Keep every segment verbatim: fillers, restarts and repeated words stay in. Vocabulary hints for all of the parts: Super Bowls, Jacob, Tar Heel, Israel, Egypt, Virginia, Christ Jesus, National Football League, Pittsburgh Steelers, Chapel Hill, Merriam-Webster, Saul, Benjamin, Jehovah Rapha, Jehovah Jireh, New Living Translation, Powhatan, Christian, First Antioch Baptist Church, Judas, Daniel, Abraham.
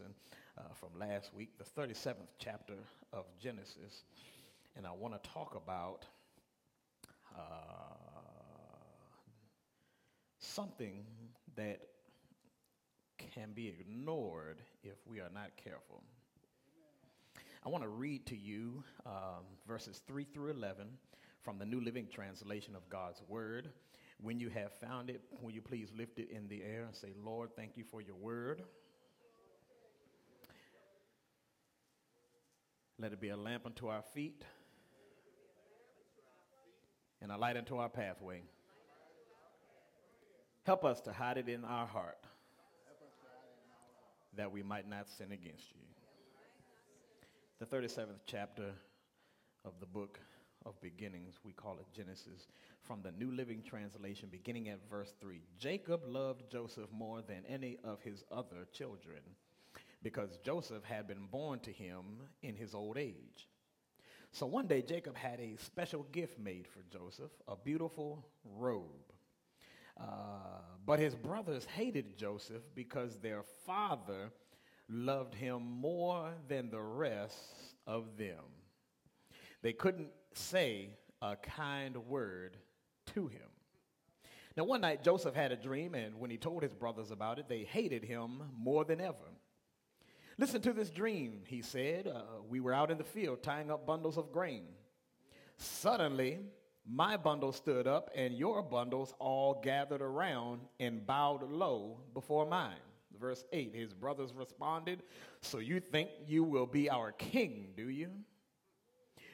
lesson uh, from last week, the thirty-seventh chapter of Genesis, and I want to talk about uh, something that can be ignored if we are not careful. I want to read to you um, verses three through eleven from the New Living Translation of God's Word. When you have found it, will you please lift it in the air and say, Lord, thank you for your word. Let it be a lamp unto our feet and a light unto our pathway. Help us to hide it in our heart that we might not sin against you. The thirty-seventh chapter of the book of beginnings, we call it Genesis, from the New Living Translation, beginning at verse three. Jacob loved Joseph more than any of his other children, because Joseph had been born to him in his old age. So one day Jacob had a special gift made for Joseph, a beautiful robe. Uh, but his brothers hated Joseph because their father loved him more than the rest of them. They couldn't say a kind word to him. Now one night Joseph had a dream, and when he told his brothers about it, they hated him more than ever. Listen to this dream, he said. Uh, we were out in the field tying up bundles of grain. Suddenly, my bundle stood up, and your bundles all gathered around and bowed low before mine. Verse eight, his brothers responded, so you think you will be our king, do you?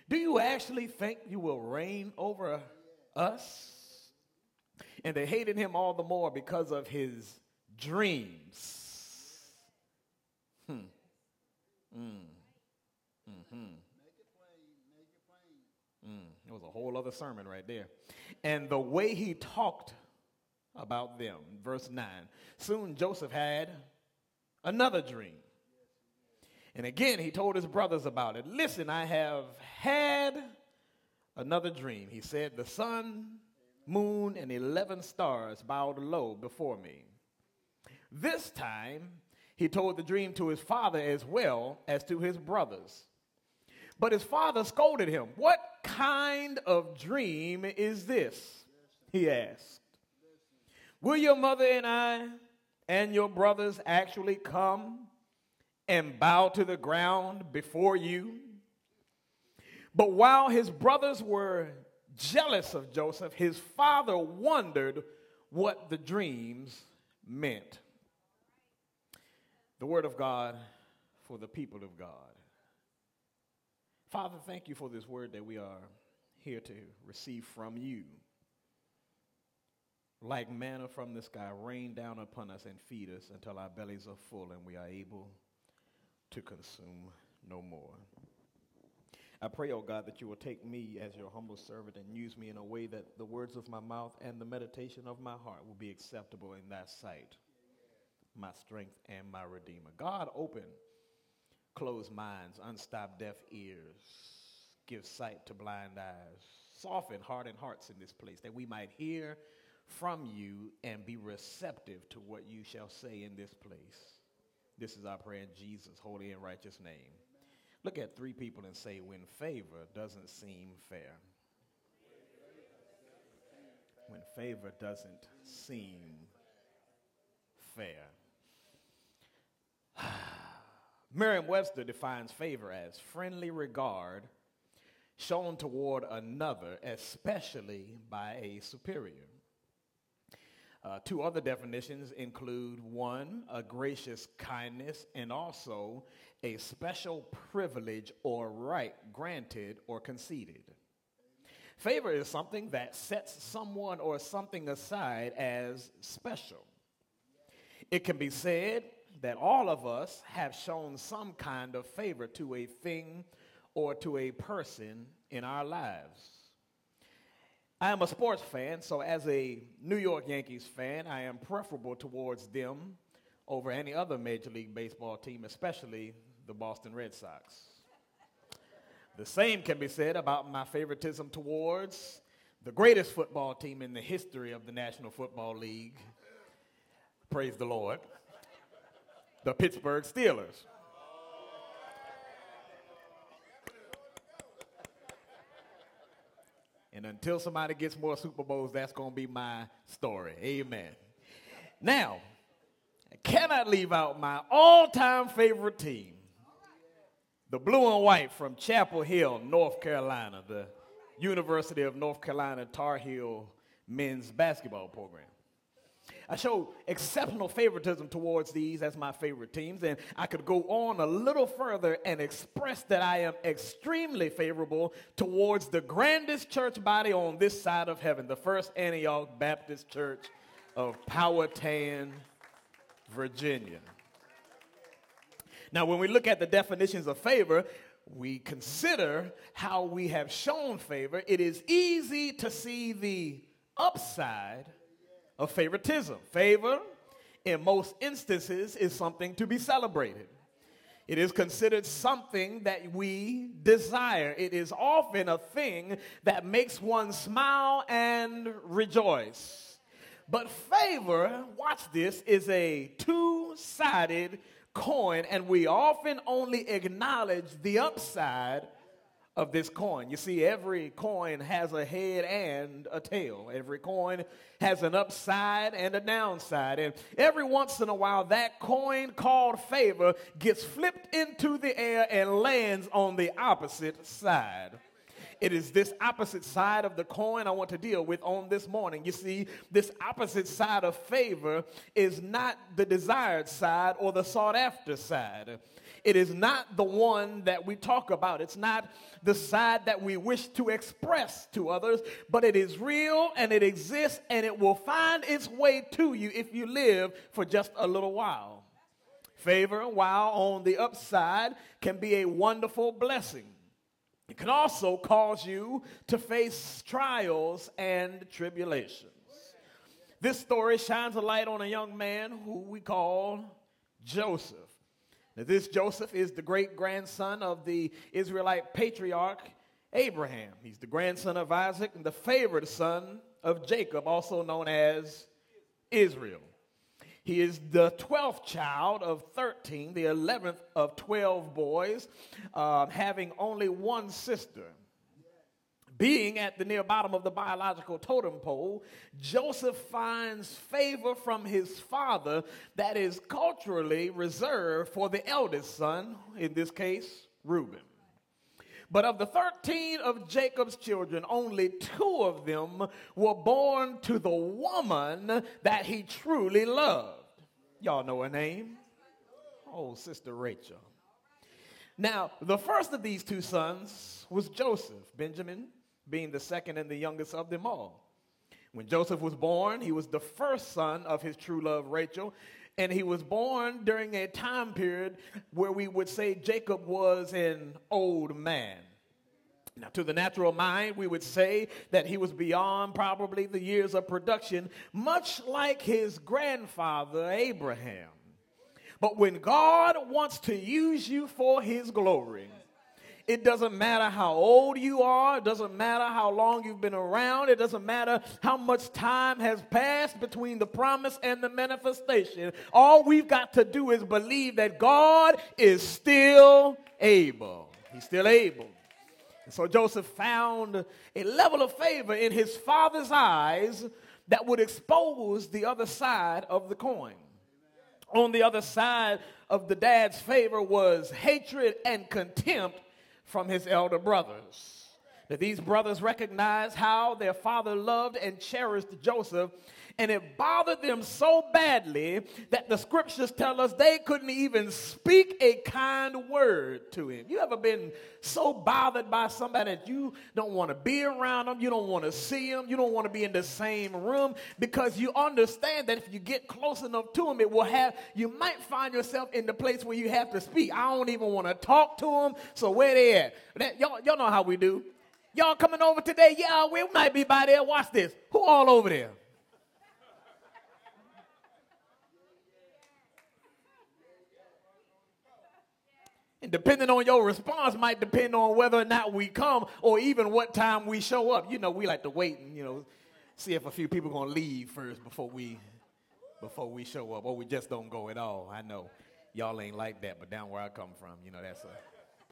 Do you actually think you will reign over us? And they hated him all the more because of his dreams. Hmm. Mm. Mm-hmm. Make it plain. Make it plain. Mm. It was a whole other sermon right there. And the way he talked about them. Verse nine. Soon Joseph had another dream. And again, he told his brothers about it. Listen, I have had another dream. He said, the sun, moon, and eleven stars bowed low before me. This time, he told the dream to his father as well as to his brothers. But his father scolded him. What kind of dream is this? He asked. Will your mother and I and your brothers actually come and bow to the ground before you? But while his brothers were jealous of Joseph, his father wondered what the dreams meant. The word of God for the people of God. Father, thank you for this word that we are here to receive from you. Like manna from the sky, rain down upon us and feed us until our bellies are full and we are able to consume no more. I pray, oh God, that you will take me as your humble servant and use me in a way that the words of my mouth and the meditation of my heart will be acceptable in thy sight, my strength and my redeemer. God, open closed minds, unstopped deaf ears, give sight to blind eyes, soften hardened hearts in this place that we might hear from you and be receptive to what you shall say in this place. This is our prayer in Jesus' holy and righteous name. Amen. Look at three people and say, when favor doesn't seem fair. When favor doesn't seem fair. Merriam-Webster defines favor as friendly regard shown toward another, especially by a superior. Uh, two other definitions include, one, a gracious kindness, and also a special privilege or right granted or conceded. Favor is something that sets someone or something aside as special. It can be said that all of us have shown some kind of favor to a thing or to a person in our lives. I am a sports fan, so as a New York Yankees fan, I am preferable towards them over any other Major League Baseball team, especially the Boston Red Sox. The same can be said about my favoritism towards the greatest football team in the history of the National Football League. Praise the Lord. the Pittsburgh Steelers. And until somebody gets more Super Bowls, that's going to be my story. Amen. Now, I cannot leave out my all-time favorite team, the blue and white from Chapel Hill, North Carolina, the University of North Carolina Tar Heel men's basketball program. I show exceptional favoritism towards these as my favorite teams, and I could go on a little further and express that I am extremely favorable towards the grandest church body on this side of heaven, the First Antioch Baptist Church of Powhatan, Virginia. Now, when we look at the definitions of favor, we consider how we have shown favor. It is easy to see the upside of favoritism. Favor, in most instances, is something to be celebrated. It is considered something that we desire. It is often a thing that makes one smile and rejoice. But favor, watch this, is a two-sided coin, and we often only acknowledge the upside of this coin. You see, every coin has a head and a tail. Every coin has an upside and a downside. And every once in a while, that coin called favor gets flipped into the air and lands on the opposite side. It is this opposite side of the coin I want to deal with on this morning. You see, this opposite side of favor is not the desired side or the sought-after side. It is not the one that we talk about. It's not the side that we wish to express to others, but it is real and it exists and it will find its way to you if you live for just a little while. Favor, while on the upside, can be a wonderful blessing. It can also cause you to face trials and tribulations. This story shines a light on a young man who we call Joseph. Now, this Joseph is the great-grandson of the Israelite patriarch Abraham. He's the grandson of Isaac and the favorite son of Jacob, also known as Israel. He is the twelfth child of thirteen, the eleventh of twelve boys, uh, having only one sister. Being at the near bottom of the biological totem pole, Joseph finds favor from his father that is culturally reserved for the eldest son, in this case, Reuben. But of the thirteen of Jacob's children, only two of them were born to the woman that he truly loved. Y'all know her name? Oh, Sister Rachel. Now, the first of these two sons was Joseph, Benjamin being the second and the youngest of them all. When Joseph was born, he was the first son of his true love, Rachel. And he was born during a time period where we would say Jacob was an old man. Now, to the natural mind, we would say that he was beyond probably the years of production, much like his grandfather, Abraham. But when God wants to use you for his glory, it doesn't matter how old you are. It doesn't matter how long you've been around. It doesn't matter how much time has passed between the promise and the manifestation. All we've got to do is believe that God is still able. He's still able. And so Joseph found a level of favor in his father's eyes that would expose the other side of the coin. On the other side of the dad's favor was hatred and contempt from his elder brothers. That these brothers recognized how their father loved and cherished Joseph, and it bothered them so badly that the scriptures tell us they couldn't even speak a kind word to him. You ever been so bothered by somebody that you don't want to be around them, you don't want to see them, you don't want to be in the same room, because you understand that if you get close enough to them, it will have, you might find yourself in the place where you have to speak. I don't even want to talk to them, so where they at? That, y'all, y'all know how we do. Y'all coming over today? Yeah, we might be by there. Watch this. Who all over there? And depending on your response might depend on whether or not we come or even what time we show up. You know, we like to wait and, you know, see if a few people are going to leave first before we, before we show up. Or we just don't go at all. I know. Y'all ain't like that, but down where I come from, you know, that's a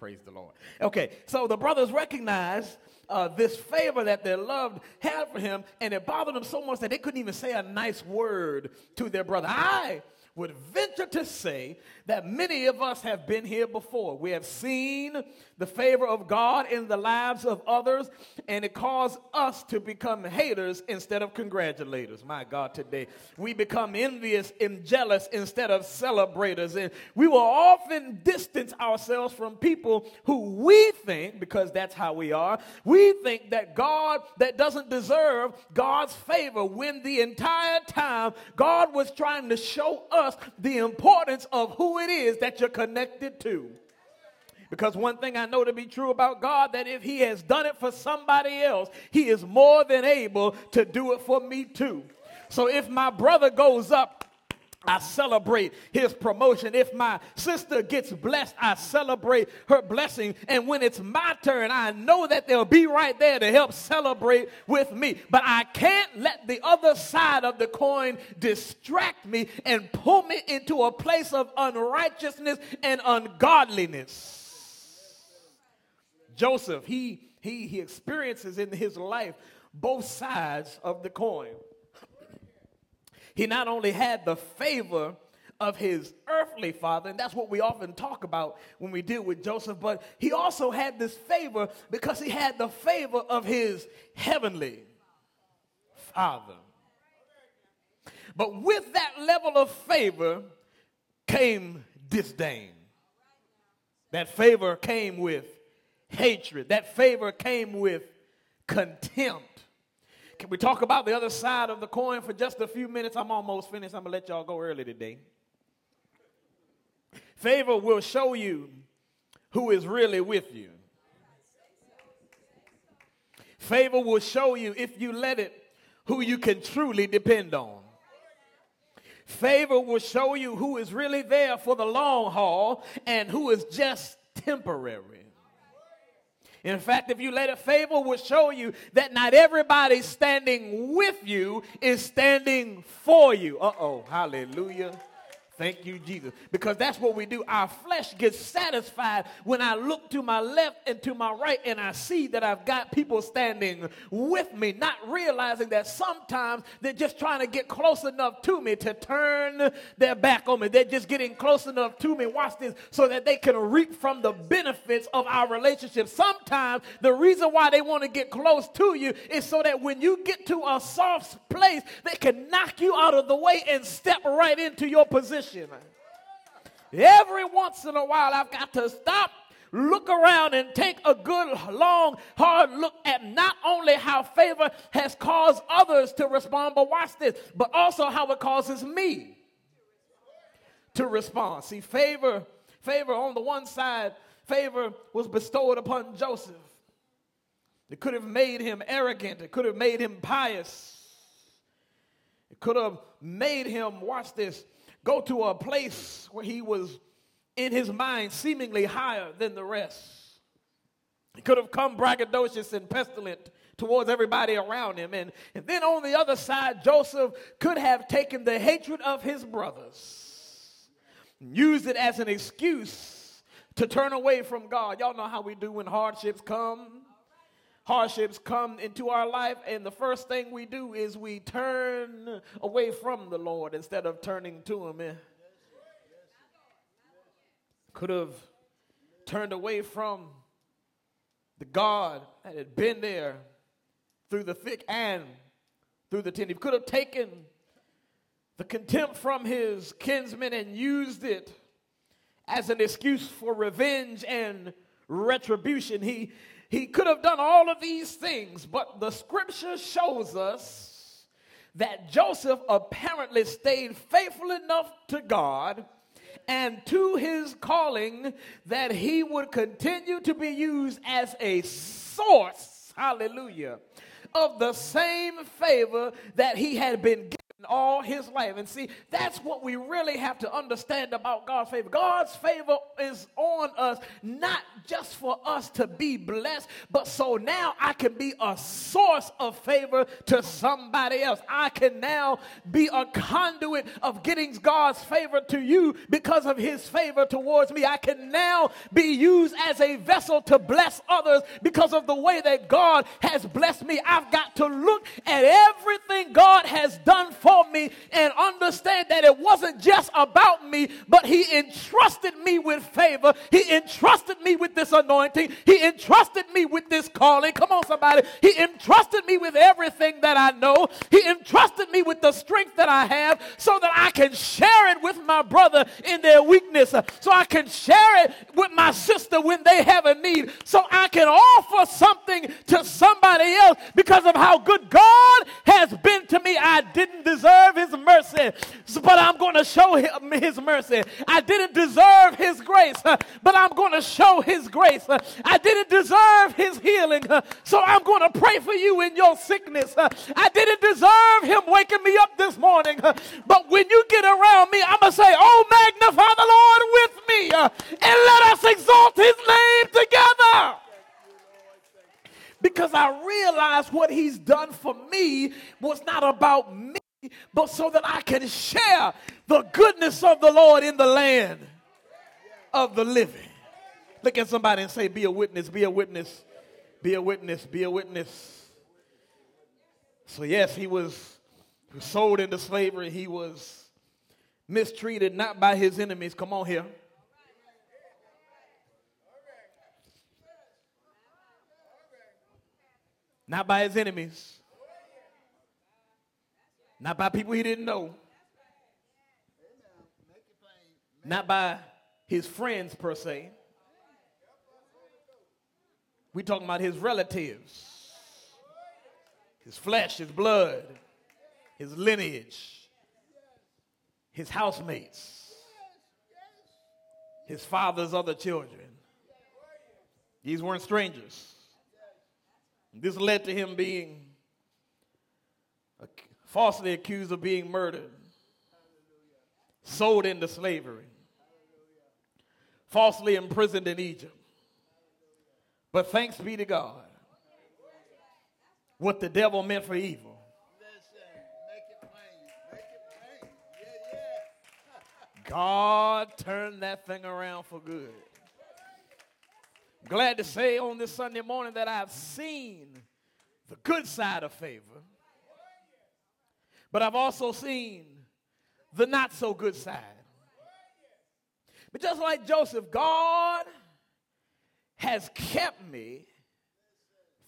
praise the Lord. Okay, so the brothers recognized uh, this favor that their loved had for him, and it bothered them so much that they couldn't even say a nice word to their brother. I would venture to say that many of us have been here before. We have seen the favor of God in the lives of others, and it caused us to become haters instead of congratulators. My God, today we become envious and jealous instead of celebrators. And we will often distance ourselves from people who we think, because that's how we are, we think that God, that doesn't deserve God's favor, when the entire time God was trying to show us the importance of who it is that you're connected to. Because one thing I know to be true about God, that if he has done it for somebody else, he is more than able to do it for me too. So if my brother goes up, I celebrate his promotion. If my sister gets blessed, I celebrate her blessing. And when it's my turn, I know that they'll be right there to help celebrate with me. But I can't let the other side of the coin distract me and pull me into a place of unrighteousness and ungodliness. Joseph, he, he, he experiences in his life both sides of the coin. He not only had the favor of his earthly father, and that's what we often talk about when we deal with Joseph, but he also had this favor because he had the favor of his heavenly father. But with that level of favor came disdain. That favor came with hatred. That favor came with contempt. Can we talk about the other side of the coin for just a few minutes? I'm almost finished. I'm going to let y'all go early today. Favor will show you who is really with you. Favor will show you, if you let it, who you can truly depend on. Favor will show you who is really there for the long haul and who is just temporary. In fact, if you let it, favor will show you that not everybody standing with you is standing for you. Uh-oh, hallelujah. Thank you, Jesus. Because that's what we do. Our flesh gets satisfied when I look to my left and to my right and I see that I've got people standing with me, not realizing that sometimes they're just trying to get close enough to me to turn their back on me. They're just getting close enough to me, watch this, so that they can reap from the benefits of our relationship. Sometimes the reason why they want to get close to you is so that when you get to a soft place, they can knock you out of the way and step right into your position. Every once in a while, I've got to stop, look around, and take a good, long, hard look at not only how favor has caused others to respond, but watch this, but also how it causes me to respond. See, favor, favor on the one side, favor was bestowed upon Joseph. It could have made him arrogant. It could have made him pious. It could have made him, watch this, go to a place where he was, in his mind, seemingly higher than the rest. He could have come braggadocious and pestilent towards everybody around him. And, and then on the other side, Joseph could have taken the hatred of his brothers and used it as an excuse to turn away from God. Y'all know how we do when hardships come. Hardships come into our life, and the first thing we do is we turn away from the Lord instead of turning to him. Could have turned away from the God that had been there through the thick and through the thin. He could have taken the contempt from his kinsmen and used it as an excuse for revenge and retribution. He He could have done all of these things, but the scripture shows us that Joseph apparently stayed faithful enough to God and to his calling that he would continue to be used as a source, hallelujah, of the same favor that he had been given all his life. And see, that's what we really have to understand about God's favor. God's favor is on us, not just for us to be blessed, but so now I can be a source of favor to somebody else. I can now be a conduit of getting God's favor to you because of his favor towards me. I can now be used as a vessel to bless others because of the way that God has blessed me. I've got to look at everything God has done for for me and understand that it wasn't just about me, but he entrusted me with favor. He entrusted me with this anointing. He entrusted me with this calling. Come on, somebody. He entrusted me with everything that I know. He entrusted me with the strength that I have so that I can share it with my brother in their weakness, so I can share it with my sister when they have a need, so I can offer something to somebody else because of how good God has been to me. I didn't deserve deserve his mercy, but I'm going to show him his mercy. I didn't deserve his grace, but I'm going to show his grace. I didn't deserve his healing, so I'm going to pray for you in your sickness. I didn't deserve him waking me up this morning, but when you get around me, I'm going to say, oh, magnify the Lord with me, and let us exalt his name together. Because I realized what he's done for me was not about me, but so that I can share the goodness of the Lord in the land of the living. Look at somebody and say, be a witness, be a witness, be a witness, be a witness. So yes, he was sold into slavery. He was mistreated, not by his enemies. Come on here. Not by his enemies. Not by people he didn't know. Not by his friends, per se. We're talking about his relatives. His flesh, his blood, his lineage, his housemates, his father's other children. These weren't strangers. This led to him being a falsely accused of being murdered, sold into slavery, falsely imprisoned in Egypt. But thanks be to God, what the devil meant for evil, God turned that thing around for good. I'm glad to say on this Sunday morning that I've seen the good side of favor. But I've also seen the not so good side. But just like Joseph, God has kept me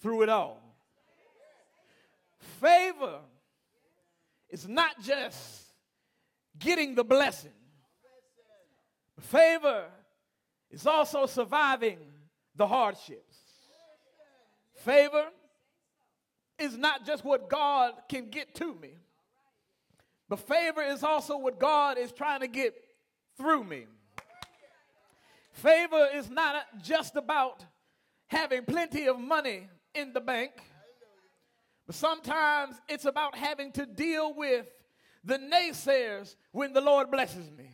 through it all. Favor is not just getting the blessing. Favor is also surviving the hardships. Favor is not just what God can get to me. But favor is also what God is trying to get through me. Favor is not just about having plenty of money in the bank, but sometimes it's about having to deal with the naysayers when the Lord blesses me.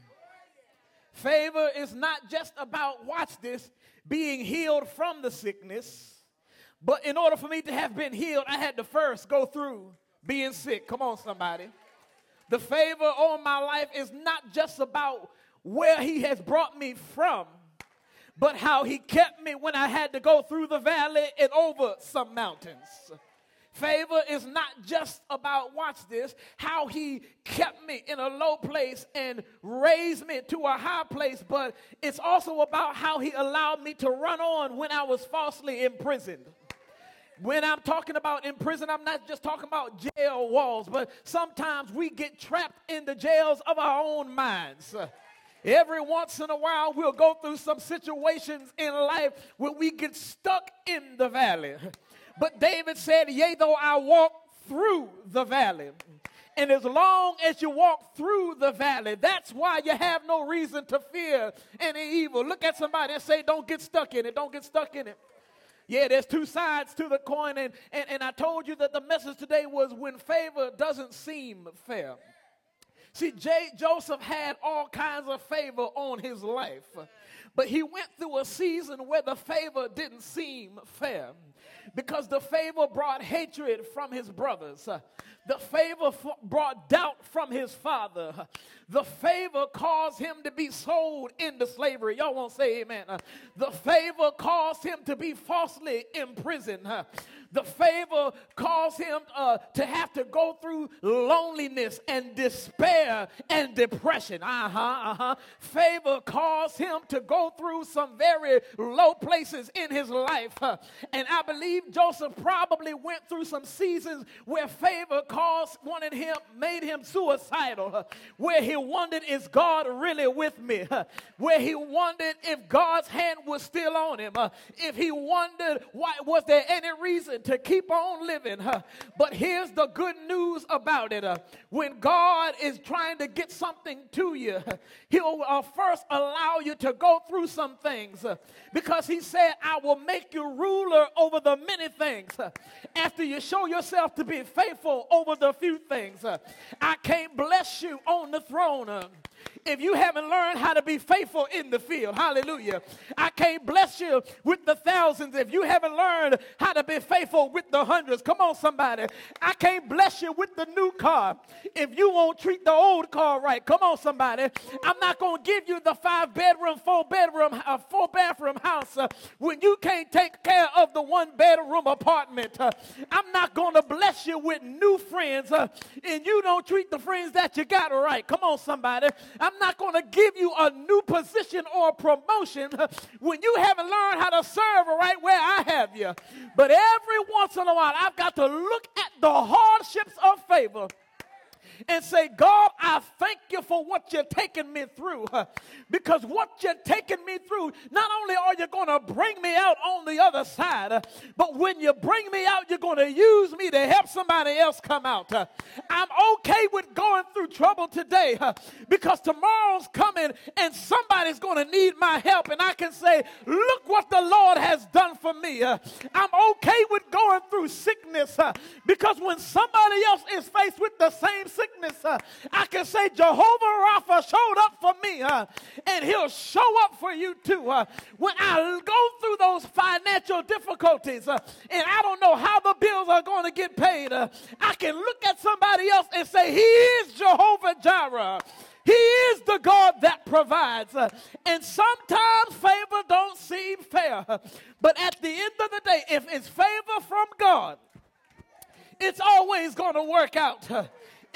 Favor is not just about, watch this, being healed from the sickness, but in order for me to have been healed, I had to first go through being sick. Come on, somebody. The favor on my life is not just about where he has brought me from, but how he kept me when I had to go through the valley and over some mountains. Favor is not just about, watch this, how he kept me in a low place and raised me to a high place, but it's also about how he allowed me to run on when I was falsely imprisoned. When I'm talking about in prison, I'm not just talking about jail walls, but sometimes we get trapped in the jails of our own minds. Every once in a while, we'll go through some situations in life where we get stuck in the valley. But David said, yea, though I walk through the valley. And as long as you walk through the valley, that's why you have no reason to fear any evil. Look at somebody and say, don't get stuck in it. Don't get stuck in it. Yeah, there's two sides to the coin, and, and, and I told you that the message today was when favor doesn't seem fair. See, J- Joseph had all kinds of favor on his life, but he went through a season where the favor didn't seem fair, because the favor brought hatred from his brothers. The favor f- brought doubt from his father. The favor caused him to be sold into slavery. Y'all won't say amen. The favor caused him to be falsely imprisoned. The favor caused him uh, to have to go through loneliness and despair and depression. Uh-huh, uh-huh. Favor caused him to go through some very low places in his life. Uh, and I believe Joseph probably went through some seasons where favor caused, wanted him, made him suicidal. Uh, where he wondered, is God really with me? Uh, where he wondered if God's hand was still on him. Uh, if he wondered, why was there any reason to keep on living? Huh? But here's the good news about it. Uh, when God is trying to get something to you, he'll uh, first allow you to go through some things, uh, because he said, I will make you ruler over the many things uh, after you show yourself to be faithful over the few things. Uh, I can't bless you on the throne uh, if you haven't learned how to be faithful in the field. Hallelujah. I can't bless you with the thousands if you haven't learned how to be faithful with the hundreds. Come on, somebody. I can't bless you with the new car if you won't treat the old car right. Come on, somebody. I'm not going to give you the five-bedroom, four-bedroom, uh, four-bathroom house uh, when you can't take care of the one-bedroom apartment. Uh, I'm not going to bless you with new friends uh, and you don't treat the friends that you got right. Come on, somebody. I'm not going to give you a new position or promotion uh, when you haven't learned how to serve right where I have you. But every once in a while, I've got to look at the hardships of favor and say, God, I thank you for what you're taking me through. Because what you're taking me through, not only are you going to bring me out on the other side, but when you bring me out, you're going to use me to help somebody else come out. I'm okay with going through trouble today, because tomorrow's coming and somebody's going to need my help. And I can say, look what the Lord has done for me. I'm okay with going through sickness, because when somebody else is faced with the same sickness, Sickness, uh, I can say Jehovah Rapha showed up for me, uh, and he'll show up for you too. Uh, when I go through those financial difficulties, uh, and I don't know how the bills are going to get paid, uh, I can look at somebody else and say, he is Jehovah Jireh. He is the God that provides. And sometimes favor don't seem fair. But at the end of the day, if it's favor from God, it's always going to work out.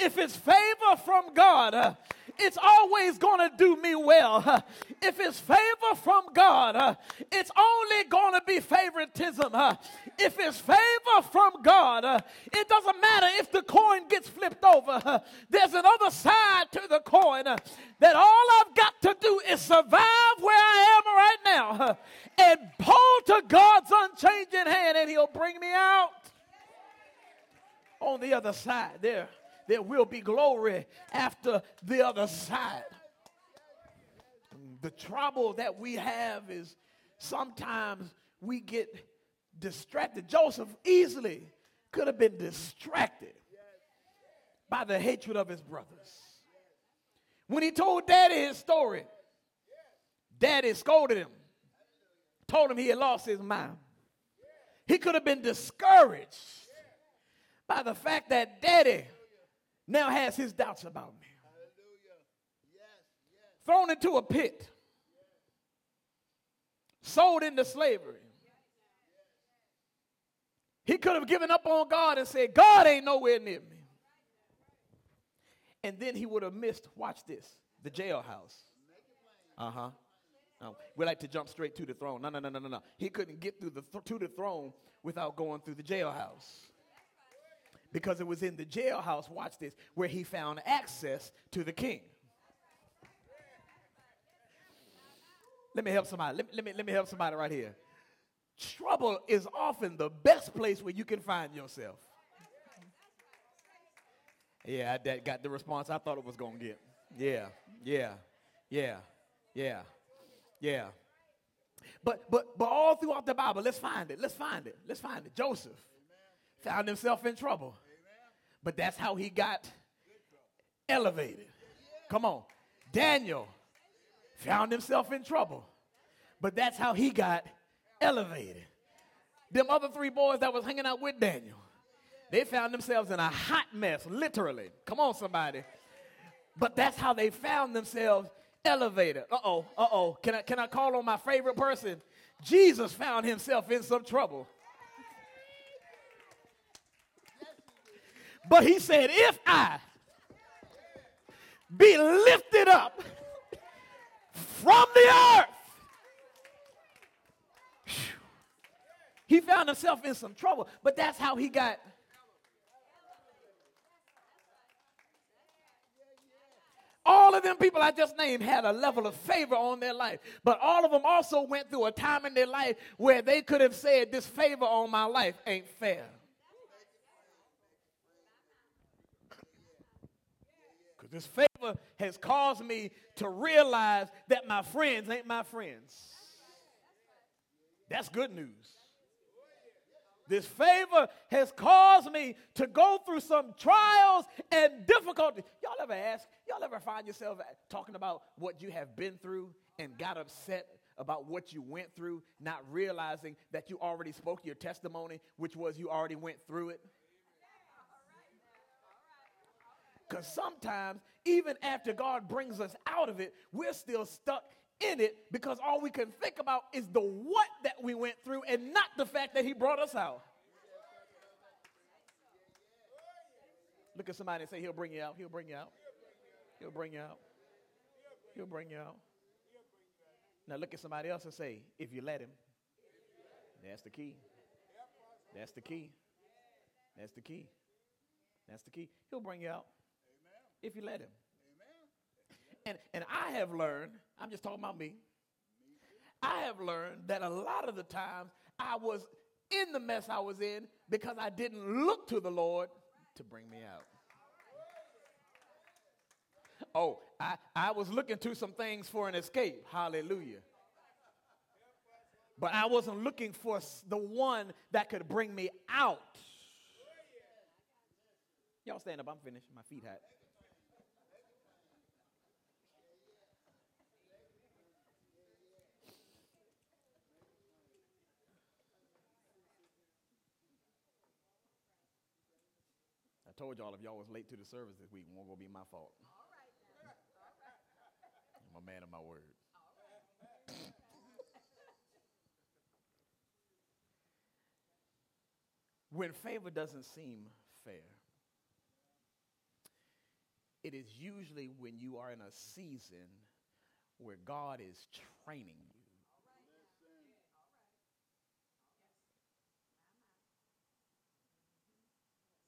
If it's favor from God, uh, it's always going to do me well. Uh, if it's favor from God, uh, it's only going to be favoritism. Uh, if it's favor from God, uh, it doesn't matter if the coin gets flipped over. Uh, there's another side to the coin uh, that all I've got to do is survive where I am right now uh, and pull to God's unchanging hand, and he'll bring me out on the other side there. There will be glory after the other side. The trouble that we have is sometimes we get distracted. Joseph easily could have been distracted by the hatred of his brothers. When he told Daddy his story, Daddy scolded him, told him he had lost his mind. He could have been discouraged by the fact that Daddy now has his doubts about me. Yes, yes. Thrown into a pit. Yes. Sold into slavery. Yes. He could have given up on God and said, God ain't nowhere near me. And then he would have missed, watch this, the jailhouse. Uh-huh. No, we like to jump straight to the throne. No, no, no, no, no, no. He couldn't get through the th- to the throne without going through the jailhouse. Because it was in the jailhouse, watch this, where he found access to the king. Let me help somebody. Let, let me, let me help somebody right here. Trouble is often the best place where you can find yourself. Yeah, that got the response I thought it was going to get. Yeah, yeah, yeah, yeah, yeah. But, but, but all throughout the Bible, let's find it. Let's find it. Let's find it. Joseph found himself in trouble. Amen. But that's how he got elevated. Come on. Daniel found himself in trouble, but that's how he got elevated. Them other three boys that was hanging out with Daniel, they found themselves in a hot mess, literally. Come on, somebody. But that's how they found themselves elevated. Uh-oh, uh-oh. Can I, can I call on my favorite person? Jesus found himself in some trouble. But he said, if I be lifted up from the earth. He found himself in some trouble, but that's how he got. All of them people I just named had a level of favor on their life, but all of them also went through a time in their life where they could have said, this favor on my life ain't fair. Because this favor has caused me to realize that my friends ain't my friends. That's good news. This favor has caused me to go through some trials and difficulties. Y'all ever ask, y'all ever find yourself talking about what you have been through and got upset about what you went through, not realizing that you already spoke your testimony, which was you already went through it? Because sometimes, even after God brings us out of it, we're still stuck in it because all we can think about is the what that we went through and not the fact that he brought us out. Look at somebody and say, he'll bring you out, he'll bring you out, he'll bring you out, he'll bring you out. Now look at somebody else and say, if you let him. That's the key. That's the key. That's the key. That's the key. He'll bring you out. If you let him. Amen. And and I have learned, I'm just talking about me, I have learned that a lot of the times I was in the mess I was in because I didn't look to the Lord to bring me out. Oh, I, I was looking to some things for an escape. Hallelujah. But I wasn't looking for the one that could bring me out. Y'all stand up. I'm finished. My feet hot. I told y'all if y'all was late to the service this week, it won't go be my fault. I'm a man of my word. When favor doesn't seem fair, it is usually when you are in a season where God is training you.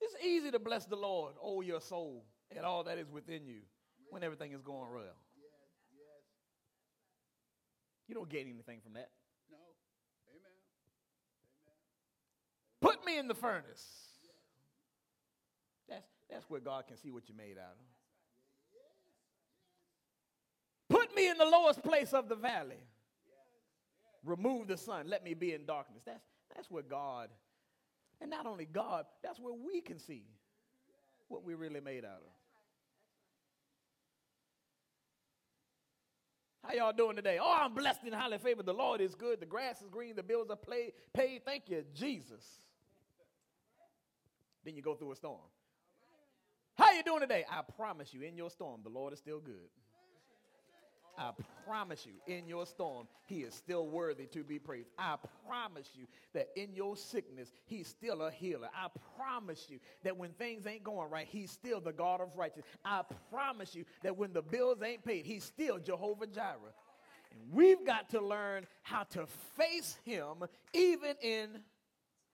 It's easy to bless the Lord, oh, your soul, and all that is within you when everything is going well. You don't get anything from that. No. Amen. Put me in the furnace. That's, that's where God can see what you're made out of. Put me in the lowest place of the valley. Remove the sun. Let me be in darkness. That's, that's where God. And not only God, that's where we can see what we're really made out of. How y'all doing today? Oh, I'm blessed and highly favored. The Lord is good. The grass is green. The bills are paid. Thank you, Jesus. Then you go through a storm. How you doing today? I promise you, in your storm, the Lord is still good. I promise you, in your storm, he is still worthy to be praised. I promise you that in your sickness, he's still a healer. I promise you that when things ain't going right, he's still the God of righteousness. I promise you that when the bills ain't paid, he's still Jehovah Jireh. And we've got to learn how to face him even in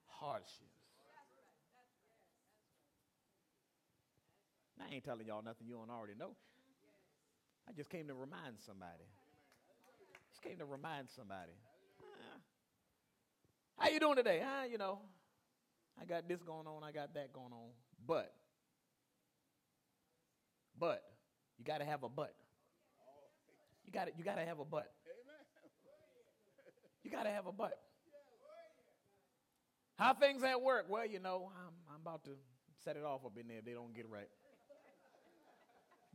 hardships. Now, I ain't telling y'all nothing you don't already know. I just came to remind somebody. Just came to remind somebody. Uh, how you doing today? Ah, uh, you know, I got this going on. I got that going on. But, but, you got to have a but. You got to you got to have a but. You got to have a but. How things at work? Well, you know, I'm I'm about to set it off up in there if they don't get it right.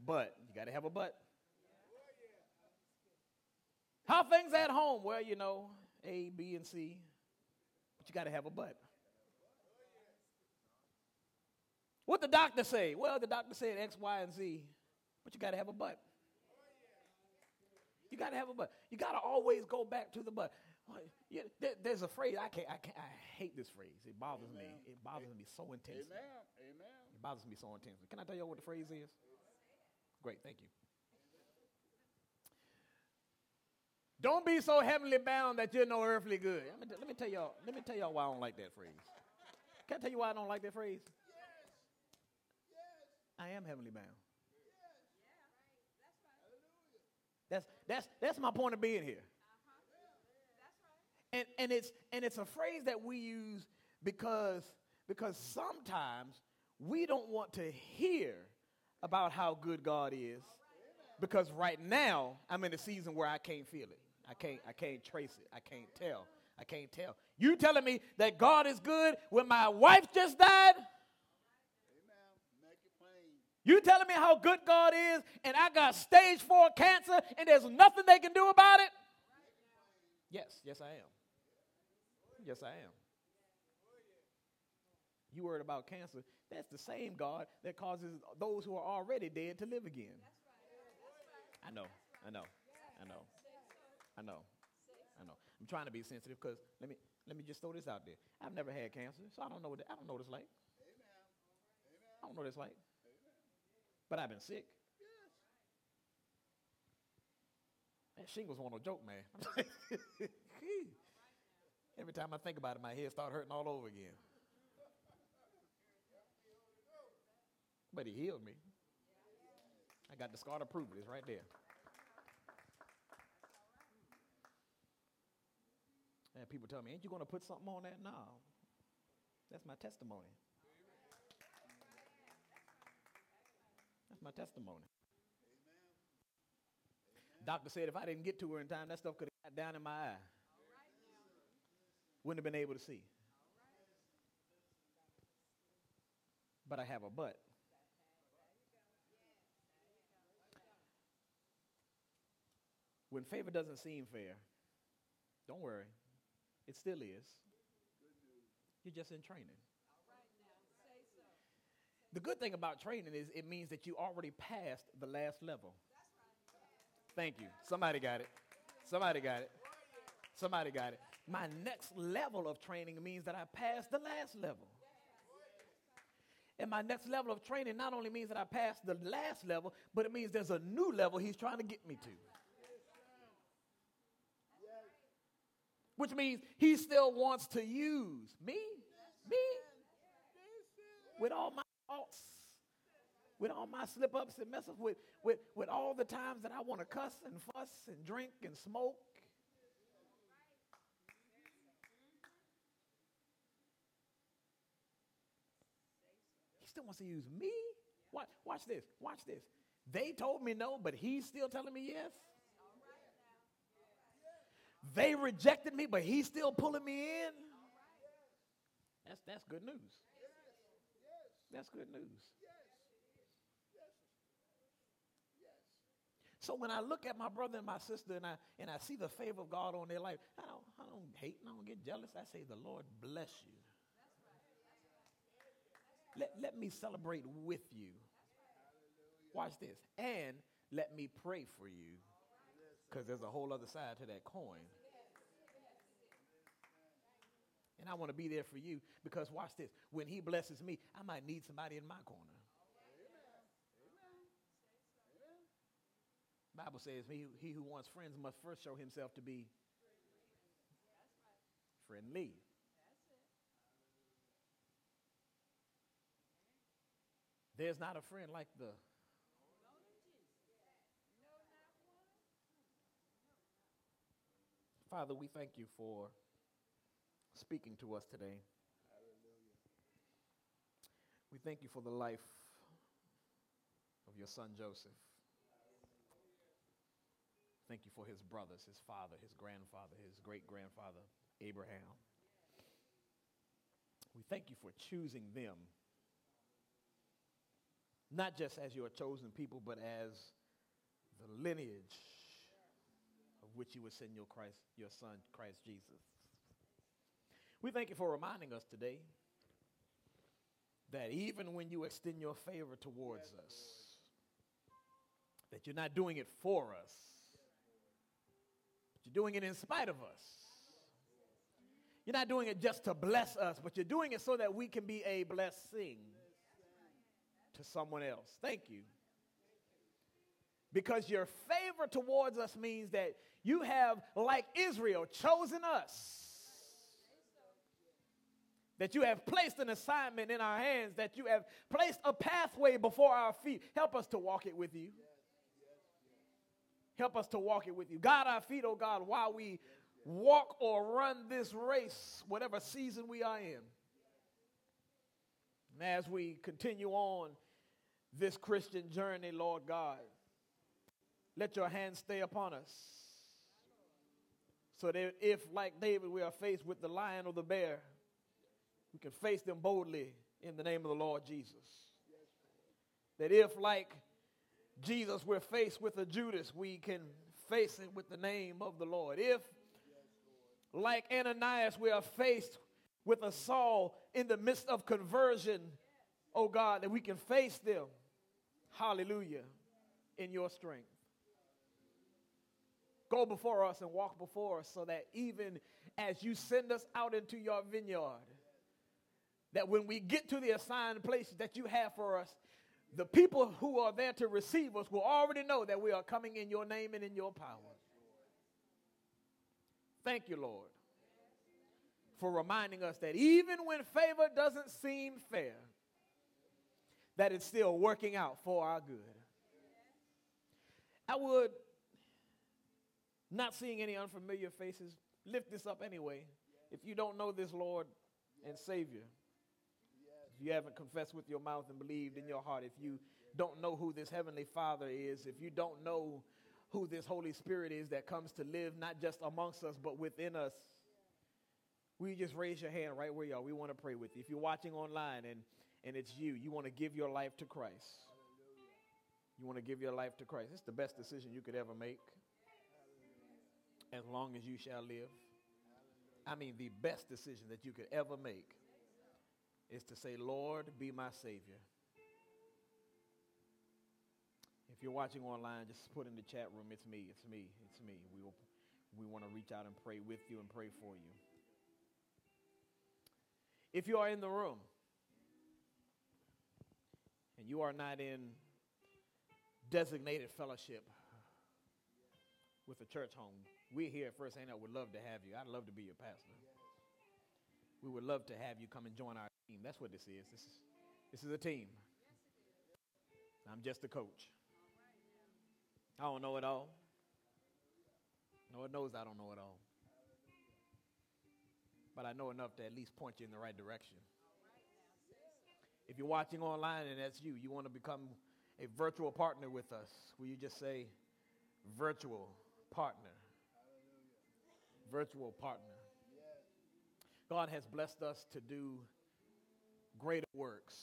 But you got to have a but. How things at home? Well, you know, A, B, and C. But you got to have a but. What the doctor say? Well, the doctor said X, Y, and Z. But you got to have a but. You got to have a but. You got to always go back to the but. There's a phrase, I can't, I can't, I hate this phrase. It bothers Amen. me. It bothers Amen. me so intensely. Amen. Amen. It bothers me so intensely. Can I tell you what the phrase is? Great, thank you. Don't be so heavenly bound that you're no earthly good. Let me, let me tell y'all, let me tell y'all why I don't like that phrase. Can I tell you why I don't like that phrase? Yes. Yes. I am heavenly bound. Yes. Yeah, right. That's right. That's that's that's my point of being here. And and it's and it's a phrase that we use because because sometimes we don't want to hear about how good God is, because right now I'm in a season where I can't feel it. I can't I can't trace it. I can't tell. I can't tell. You telling me that God is good when my wife just died? You telling me how good God is and I got stage four cancer and there's nothing they can do about it? Yes, yes I am. Yes, I am. You worried about cancer. That's the same God that causes those who are already dead to live again. I know, I know, I know, I know, I know. I'm trying to be sensitive because let me let me just throw this out there. I've never had cancer, so I don't know what I don't know what it's like. I don't know what it's like. But I've been sick. That shingles wasn't no joke, man. Every time I think about it, my head starts hurting all over again. But he healed me. I got the scar to prove it. It's right there. And people tell me, ain't you going to put something on that? No. That's my testimony. That's my testimony. Doctor said if I didn't get to her in time, that stuff could have got down in my eye. Wouldn't have been able to see. But I have a but. When favor doesn't seem fair, don't worry. It still is. You're just in training. The good thing about training is it means that you already passed the last level. Thank you. Somebody got it. Somebody got it. Somebody got it. My next level of training means that I passed the last level. And my next level of training not only means that I passed the last level, but it means there's a new level he's trying to get me to. Which means he still wants to use me, me, with all my faults. With all my slip-ups and messes, with, with, with all the times that I want to cuss and fuss and drink and smoke. He still wants to use me? Watch, watch this. Watch this. They told me no, but he's still telling me yes. They rejected me, but he's still pulling me in. That's, that's good news. That's good news. So when I look at my brother and my sister and I and I see the favor of God on their life, I don't I don't hate and I don't get jealous. I say, the Lord bless you. Let, let me celebrate with you. Watch this. And let me pray for you. Because there's a whole other side to that coin. And I want to be there for you because watch this. When he blesses me, I might need somebody in my corner. The Bible says, he, he who wants friends must first show himself to be friendly. There's not a friend like the... Father, we thank you for speaking to us today. We thank you for the life of your son, Joseph. Thank you for his brothers, his father, his grandfather, his great-grandfather, Abraham. We thank you for choosing them Not just as your chosen people, but as the lineage of which you would send your Christ, your son, Christ Jesus. We thank you for reminding us today that even when you extend your favor towards us, that you're not doing it for us, but you're doing it in spite of us. You're not doing it just to bless us, but you're doing it so that we can be a blessing to someone else. Thank you. Because your favor towards us means that you have, like Israel, chosen us. That you have placed an assignment in our hands. That you have placed a pathway before our feet. Help us to walk it with you. Help us to walk it with you. Guide our feet, oh God, while we walk or run this race, whatever season we are in. And as we continue on this Christian journey, Lord God, let your hand stay upon us so that if, like David, we are faced with the lion or the bear, we can face them boldly in the name of the Lord Jesus. That if, like Jesus, we're faced with a Judas, we can face it with the name of the Lord. If, like Ananias, we are faced with a Saul in the midst of conversion, oh God, that we can face them, hallelujah, in your strength. Go before us and walk before us so that even as you send us out into your vineyard, that when we get to the assigned places that you have for us, the people who are there to receive us will already know that we are coming in your name and in your power. Thank you, Lord, for reminding us that even when favor doesn't seem fair, that it's still working out for our good. I would, not seeing any unfamiliar faces, lift this up anyway. If you don't know this Lord and Savior, if you haven't confessed with your mouth and believed in your heart, if you don't know who this Heavenly Father is, if you don't know who this Holy Spirit is that comes to live not just amongst us but within us, will you just raise your hand right where you are? We want to pray with you. If you're watching online and, and it's you, you want to give your life to Christ. You want to give your life to Christ. It's the best decision you could ever make, as long as you shall live. I mean, the best decision that you could ever make is to say, Lord, be my Savior. If you're watching online, just put in the chat room, it's me, it's me, it's me. We will, we want to reach out and pray with you and pray for you. If you are in the room and you are not in designated fellowship with a church home, we're here at First Antioch. We'd love to have you. I'd love to be your pastor. We would love to have you come and join our team. That's what this is. This is, this is a team. I'm just a coach. I don't know it all. Lord knows I don't know it all. But I know enough to at least point you in the right direction. If you're watching online and that's you, you want to become a virtual partner with us, will you just say, virtual partner? Virtual partner. God has blessed us to do greater works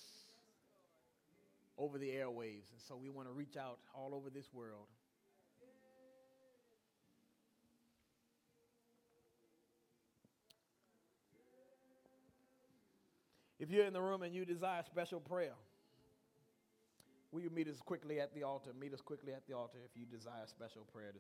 over the airwaves, and so we want to reach out all over this world. If you're in the room and you desire special prayer, will you meet us quickly at the altar? Meet us quickly at the altar if you desire special prayer this morning.